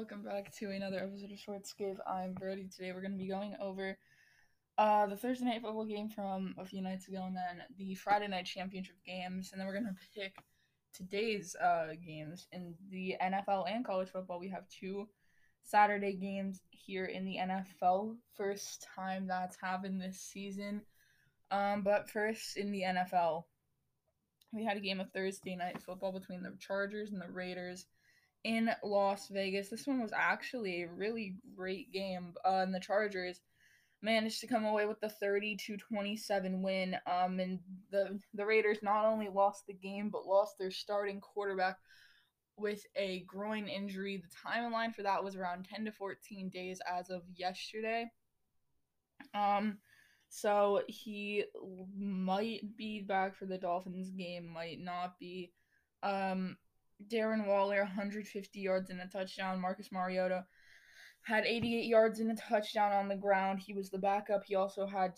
Welcome back to another episode of SportScape. I'm Brody. Today we're going to be going over the Thursday night football game from a few nights ago and then the Friday night championship games. And then we're going to pick today's games. In the NFL and college football, we have two Saturday games here in the NFL. First time that's happened this season. But first in the NFL, we had a game of Thursday night football between the Chargers and the Raiders in Las Vegas. This one was actually a really great game, and the Chargers managed to come away with the 30-27 win, and the Raiders not only lost the game, but lost their starting quarterback with a groin injury. The timeline for that was around 10 to 14 days as of yesterday, so he might be back for the Dolphins game, might not be. Darren Waller, 150 yards and a touchdown. Marcus Mariota had 88 yards and a touchdown on the ground. He was the backup. He also had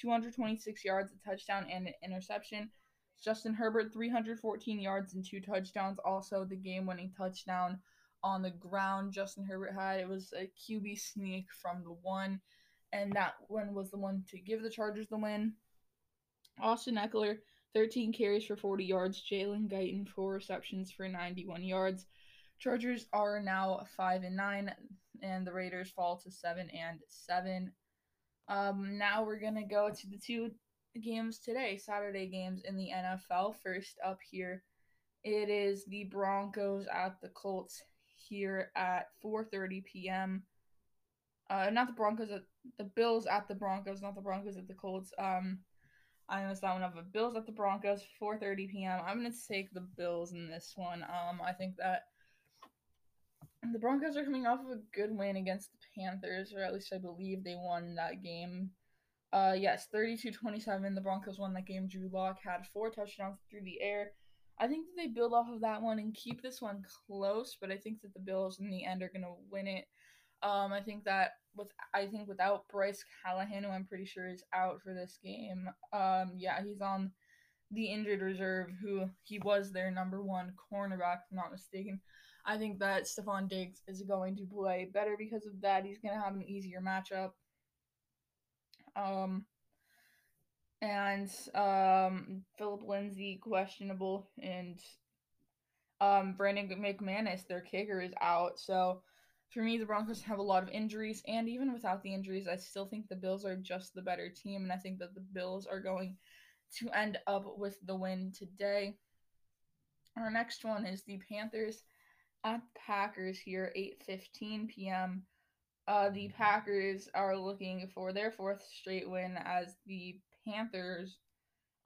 226 yards, a touchdown, and an interception. Justin Herbert, 314 yards and two touchdowns. Also, the game-winning touchdown on the ground Justin Herbert had. It was a QB sneak from the one, and that one was the one to give the Chargers the win. Austin Ekeler, 13 carries for 40 yards. Jalen Guyton, 4 receptions for 91 yards. Chargers are now 5-9, and the Raiders fall to 7-7. Now we're going to go to the two games today, Saturday games in the NFL. First up here, it is the Broncos at the Colts here at 4:30 p.m. I missed that one up, but Bills at the Broncos, 4:30 p.m. I'm going to take the Bills in this one. I think that the Broncos are coming off of a good win against the Panthers, or at least I believe they won that game. Yes, 32-27, the Broncos won that game. Drew Lock had 4 touchdowns through the air. I think that they build off of that one and keep this one close, but I think that the Bills in the end are going to win it. I think without Bryce Callahan, who I'm pretty sure is out for this game, he's on the injured reserve, who he was their number one cornerback, if I'm not mistaken. I think that Stephon Diggs is going to play better because of that. He's going to have an easier matchup. Philip Lindsay, questionable, and Brandon McManus, their kicker, is out, so for me, the Broncos have a lot of injuries, and even without the injuries, I still think the Bills are just the better team, and I think that the Bills are going to end up with the win today. Our next one is the Panthers at Packers here, 8:15 p.m. The Packers are looking for their 4th straight win, as the Panthers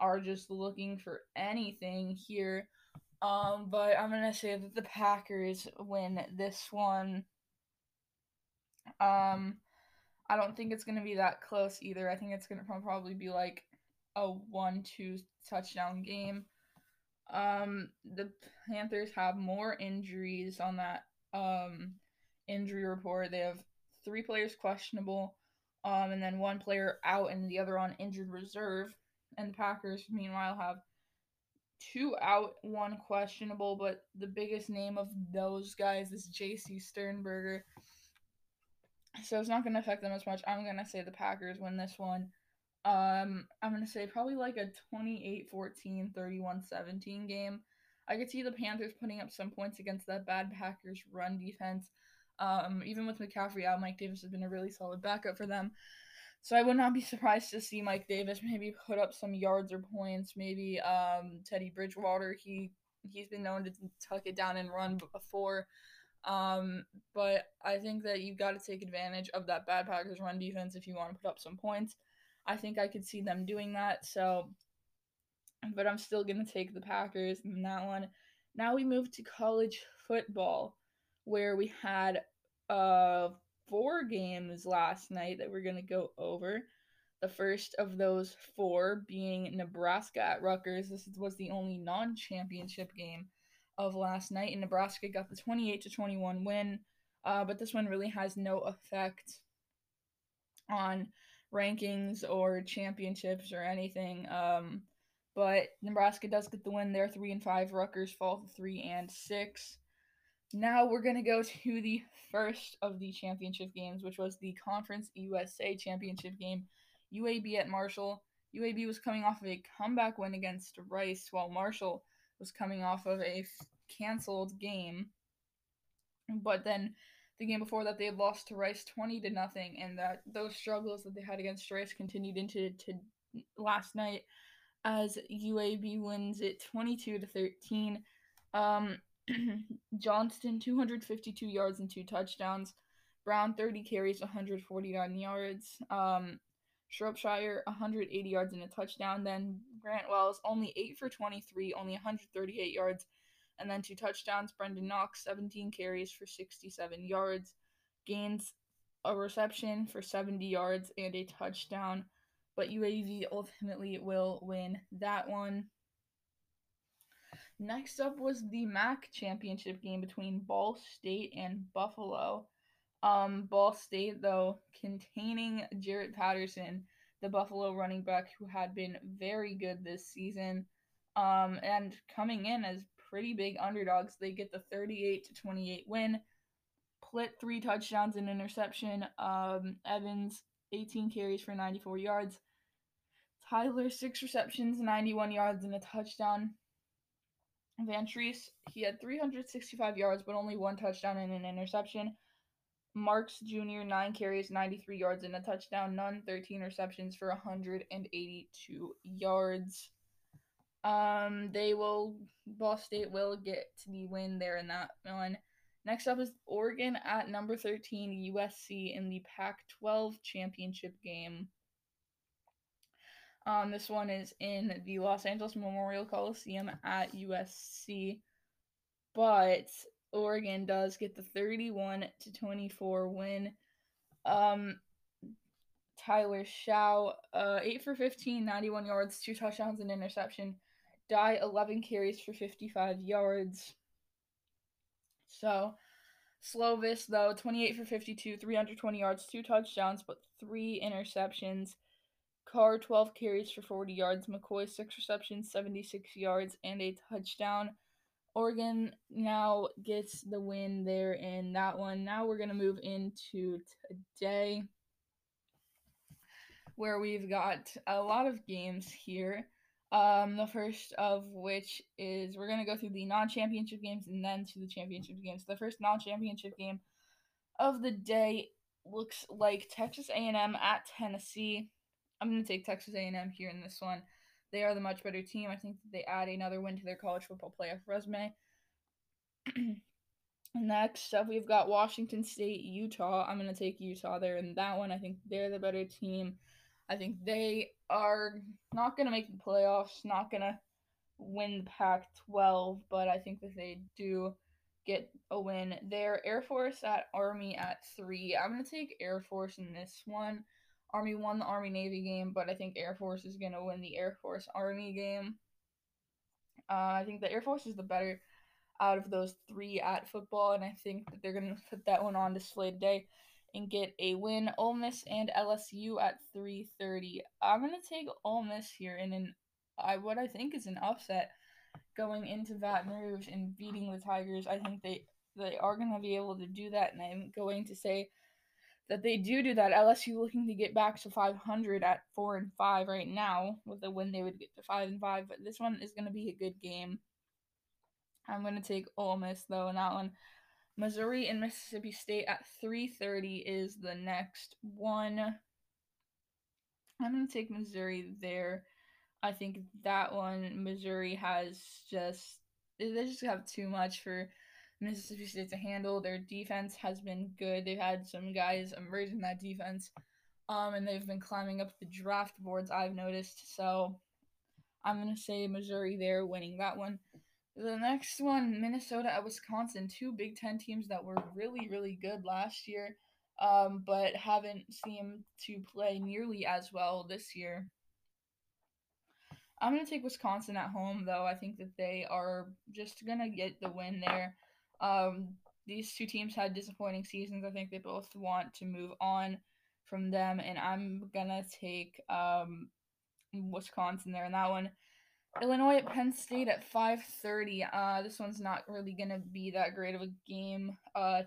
are just looking for anything here, but I'm going to say that the Packers win this one. I don't think it's going to be that close either. I think it's going to probably be like a 1-2 touchdown game. The Panthers have more injuries on that injury report. They have 3 players questionable, and then 1 player out and the other on injured reserve. And the Packers, meanwhile, have 2 out, 1 questionable, but the biggest name of those guys is J.C. Sternberger. So it's not going to affect them as much. I'm going to say the Packers win this one. I'm going to say probably like a 28-14, 31-17 game. I could see the Panthers putting up some points against that bad Packers run defense. Even with McCaffrey out, Mike Davis has been a really solid backup for them. So I would not be surprised to see Mike Davis maybe put up some yards or points. Maybe Teddy Bridgewater, he's been known to tuck it down and run before. But I think that you've got to take advantage of that bad Packers run defense if you want to put up some points. I think I could see them doing that, but I'm still going to take the Packers in that one. Now we move to college football, where we had 4 games last night that we're going to go over. The first of those 4 being Nebraska at Rutgers. This was the only non-championship game of last night, and Nebraska got the 28-21 win, but this one really has no effect on rankings or championships or anything, but Nebraska does get the win. They're 3-5, Rutgers fall to 3-6. Now we're going to go to the first of the championship games, which was the Conference USA championship game, UAB at Marshall. UAB was coming off of a comeback win against Rice, while Marshall was coming off of a canceled game. But then the game before that, they had lost to Rice 20-0, and that those struggles that they had against Rice continued into last night as UAB wins it 22-13. Johnston, 252 yards and 2 touchdowns. Brown, 30 carries, 149 yards. Shropshire, 180 yards and a touchdown. Then Grant Wells, only 8 for 23, only 138 yards, and then 2 touchdowns. Brendan Knox, 17 carries for 67 yards. Gaines, a reception for 70 yards and a touchdown. But UAB ultimately will win that one. Next up was the MAC championship game between Ball State and Buffalo. Ball State, though, containing Jarrett Patterson, the Buffalo running back who had been very good this season, and coming in as pretty big underdogs. They get the 38-28 win. Plitt, 3 touchdowns and interception. Evans, 18 carries for 94 yards. Tyler, 6 receptions, 91 yards and a touchdown. Vantrese, he had 365 yards, but only 1 touchdown and an interception. Marks Jr., 9 carries, 93 yards, and a touchdown. Nunn, 13 receptions for 182 yards. Ball State will get the win there in that one. Next up is Oregon at number 13, USC, in the Pac-12 championship game. This one is in the Los Angeles Memorial Coliseum at USC, but Oregon does get the 31-24 win. Tyler Shaw, 8 for 15, 91 yards, 2 touchdowns, and interception. Dye, 11 carries for 55 yards. So, Slovis, though, 28 for 52, 320 yards, 2 touchdowns, but 3 interceptions. Carr, 12 carries for 40 yards. McCoy, 6 receptions, 76 yards, and a touchdown. Oregon now gets the win there in that one. Now we're going to move into today, where we've got a lot of games here. The first of which is we're going to go through the non-championship games and then to the championship games. The first non-championship game of the day looks like Texas A&M at Tennessee. I'm going to take Texas A&M here in this one. They are the much better team. I think that they add another win to their college football playoff resume. Next up, we've got Washington State, Utah. I'm going to take Utah there in that one. I think they're the better team. I think they are not going to make the playoffs, not going to win the Pac-12, but I think that they do get a win there. Air Force at Army at 3. I'm going to take Air Force in this one. Army won the Army-Navy game, but I think Air Force is going to win the Air Force-Army game. I think the Air Force is the better out of those 3 at football, and I think that they're going to put that one on display today and get a win. Ole Miss and LSU at 3:30. I'm going to take Ole Miss here in what I think is an upset going into Baton Rouge and beating the Tigers. I think they are going to be able to do that, and I'm going to say that they do that. LSU looking to get back to 500 at 4-5 right now. With a win, they would get to 5-5. But this one is going to be a good game. I'm going to take Ole Miss, though, in that one. Missouri and Mississippi State at 3:30 is the next one. I'm going to take Missouri there. I think that one, Missouri has they have too much for Mississippi State to handle. Their defense has been good. They've had some guys emerge in that defense, and they've been climbing up the draft boards, I've noticed. So I'm going to say Missouri there winning that one. The next one, Minnesota at Wisconsin, 2 Big Ten teams that were really, really good last year, but haven't seemed to play nearly as well this year. I'm going to take Wisconsin at home, though. I think that they are just going to get the win there. These 2 teams had disappointing seasons. I think they both want to move on from them, and I'm going to take Wisconsin there in that one. Illinois at Penn State at 5:30. This one's not really going to be that great of a game.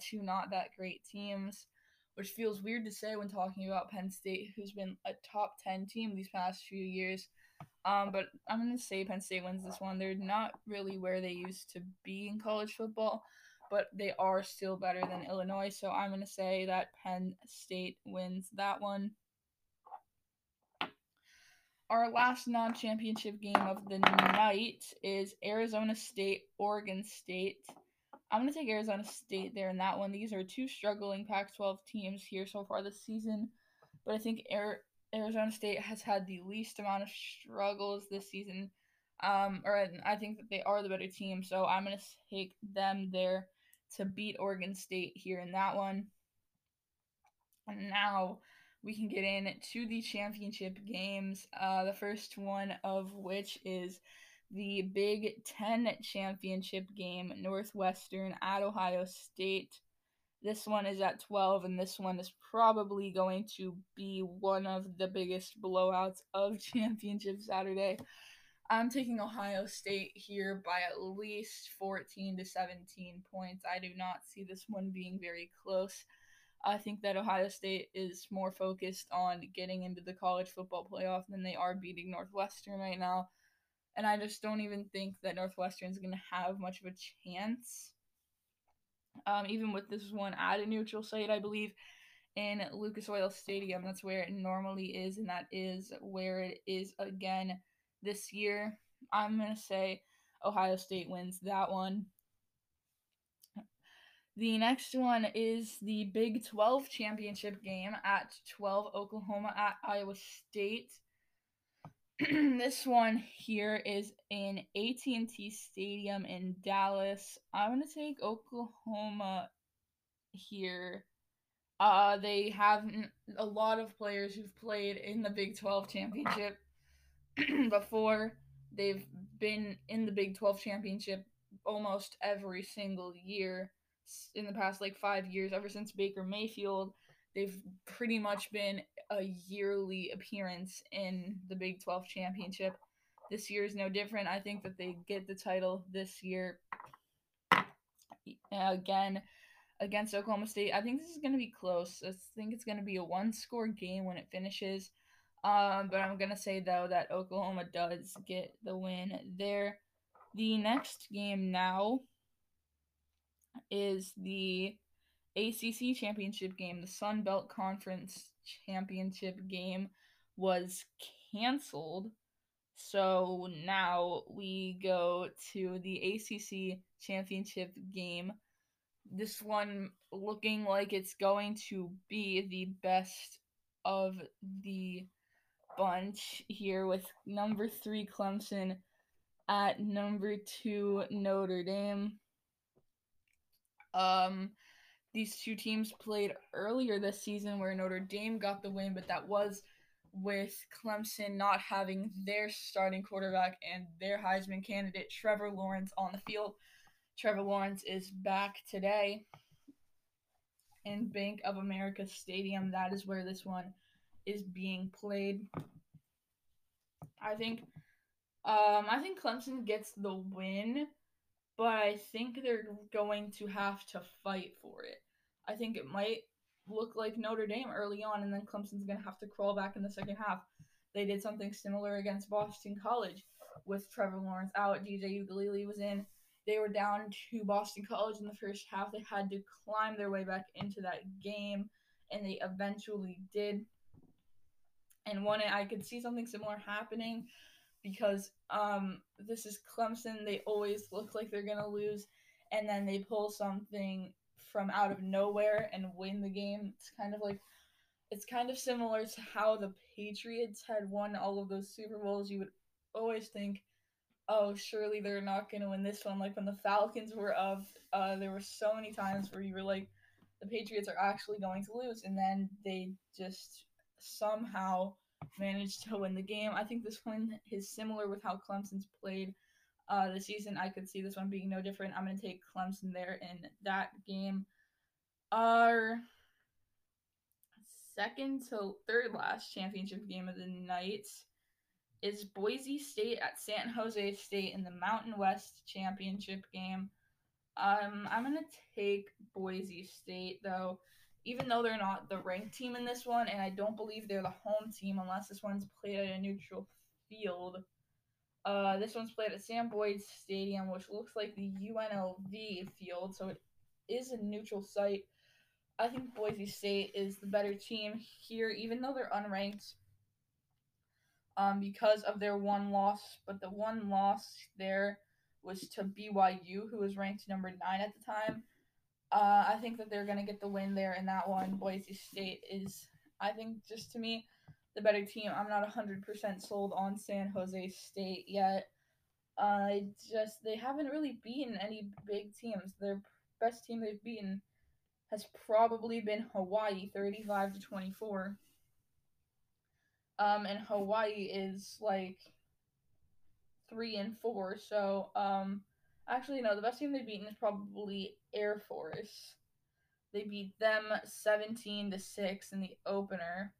Two not that great teams, which feels weird to say when talking about Penn State, who's been a top 10 team these past few years. But I'm going to say Penn State wins this one. They're not really where they used to be in college football, but they are still better than Illinois. So I'm going to say that Penn State wins that one. Our last non-championship game of the night is Arizona State, Oregon State. I'm going to take Arizona State there in that one. These are two struggling Pac-12 teams here so far this season, but I think Arizona State has had the least amount of struggles this season, I think that they are the better team, so I'm going to take them there to beat Oregon State here in that one. And now we can get in to the championship games, the first one of which is the Big Ten championship game, Northwestern at Ohio State. This one is at 12, and this one is probably going to be one of the biggest blowouts of Championship Saturday. I'm taking Ohio State here by at least 14 to 17 points. I do not see this one being very close. I think that Ohio State is more focused on getting into the college football playoff than they are beating Northwestern right now. And I just don't even think that Northwestern is going to have much of a chance, even with this one at a neutral site, I believe, in Lucas Oil Stadium. That's where it normally is, and that is where it is again this year. I'm going to say Ohio State wins that one. The next one is the Big 12 championship game at 12, Oklahoma at Iowa State. This one here is in AT&T Stadium in Dallas. I'm going to take Oklahoma here. They have a lot of players who've played in the Big 12 championship before. They've been in the Big 12 championship almost every single year in the past, 5 years, ever since Baker Mayfield. They've pretty much been a yearly appearance in the Big 12 championship. This year is no different. I think that they get the title this year again against Oklahoma State. I think this is going to be close. I think it's going to be a one-score game when it finishes. But I'm going to say, though, that Oklahoma does get the win there. The next game now is the ACC championship game. The Sun Belt Conference championship game was canceled, so now we go to the ACC championship game. This one looking like it's going to be the best of the bunch here, with number 3 Clemson at number 2 Notre Dame. These two teams played earlier this season where Notre Dame got the win, but that was with Clemson not having their starting quarterback and their Heisman candidate, Trevor Lawrence, on the field. Trevor Lawrence is back today in Bank of America Stadium. That is where this one is being played. I think Clemson gets the win, but I think they're going to have to fight for it. I think it might look like Notre Dame early on, and then Clemson's going to have to crawl back in the second half. They did something similar against Boston College with Trevor Lawrence out. DJ Ugalele was in. They were down to Boston College in the first half. They had to climb their way back into that game, and they eventually did. And one, I could see something similar happening, because this is Clemson. They always look like they're going to lose, and then they pull something from out of nowhere and win the game. It's kind of similar to how the Patriots had won all of those Super Bowls. You would always think, oh, surely they're not going to win this one. Like when the Falcons were up, there were so many times where you were like, the Patriots are actually going to lose, and then they just somehow managed to win the game. I think this one is similar with how Clemson's played this season. I could see this one being no different. I'm going to take Clemson there in that game. Our second to third last championship game of the night is Boise State at San Jose State in the Mountain West Championship game. I'm going to take Boise State, though, even though they're not the ranked team in this one, and I don't believe they're the home team unless this one's played at a neutral field. This one's played at Sam Boyd Stadium, which looks like the UNLV field, so it is a neutral site. I think Boise State is the better team here, even though they're unranked because of their one loss. But the one loss there was to BYU, who was ranked number 9 at the time. I think that they're going to get the win there in that one. Boise State is, I think, just to me, the better team. I'm not 100% sold on San Jose State yet. They haven't really beaten any big teams. Their best team they've beaten has probably been Hawaii, 35-24. And Hawaii is like 3-4. So, actually, no, the best team they've beaten is probably Air Force. They beat them 17-6 in the opener.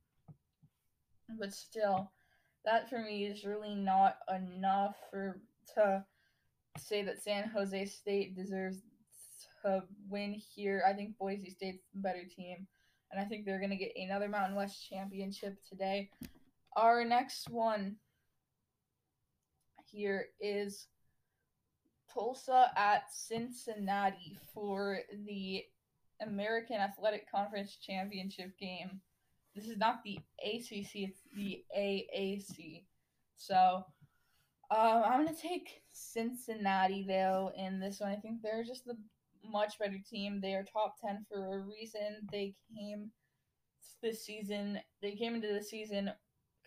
But still, that for me is really not enough to say that San Jose State deserves to win here. I think Boise State's the better team, and I think they're going to get another Mountain West Championship today. Our next one here is Tulsa at Cincinnati for the American Athletic Conference Championship game. This is not the ACC, it's the AAC. So, I'm going to take Cincinnati, though, in this one. I think they're just the much better team. They are top 10 for a reason. They came into the season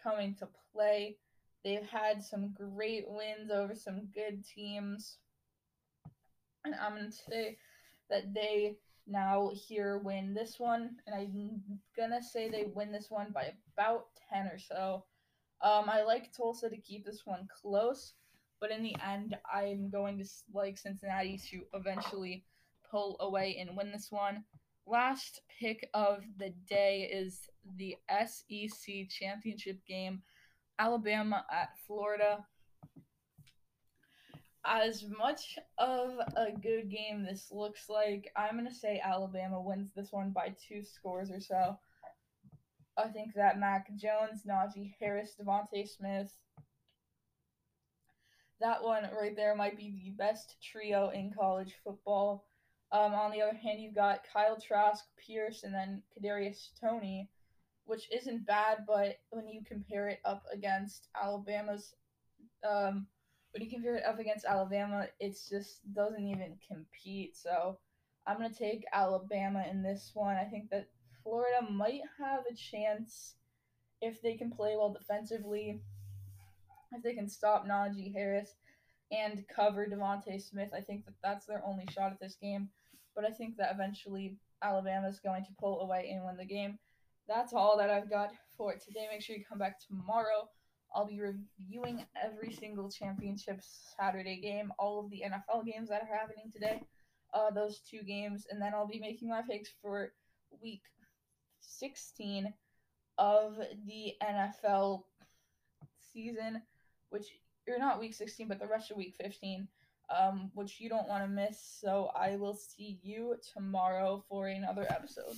coming to play. They've had some great wins over some good teams. And I'm going to say that they now here win this one, and I'm gonna say they win this one by about 10 or so. I like Tulsa to keep this one close, but in the end, I'm going to like Cincinnati to eventually pull away and win this one. Last pick of the day is the SEC championship game, Alabama at Florida. As much of a good game this looks like, I'm going to say Alabama wins this one by 2 scores or so. I think that Mac Jones, Najee Harris, Devontae Smith, that one right there might be the best trio in college football. On the other hand, you've got Kyle Trask, Pierce, and then Kadarius Toney, which isn't bad, but when you compare it up against Alabama's when you compare it up against Alabama, it just doesn't even compete. So I'm going to take Alabama in this one. I think that Florida might have a chance if they can play well defensively, if they can stop Najee Harris and cover Devontae Smith. I think that that's their only shot at this game. But I think that eventually Alabama is going to pull away and win the game. That's all that I've got for today. Make sure you come back tomorrow. I'll be reviewing every single championship Saturday game, all of the NFL games that are happening today, those 2 games, and then I'll be making my picks for week 16 of the NFL season, which you're not week 16, but the rest of week 15, which you don't want to miss. So I will see you tomorrow for another episode.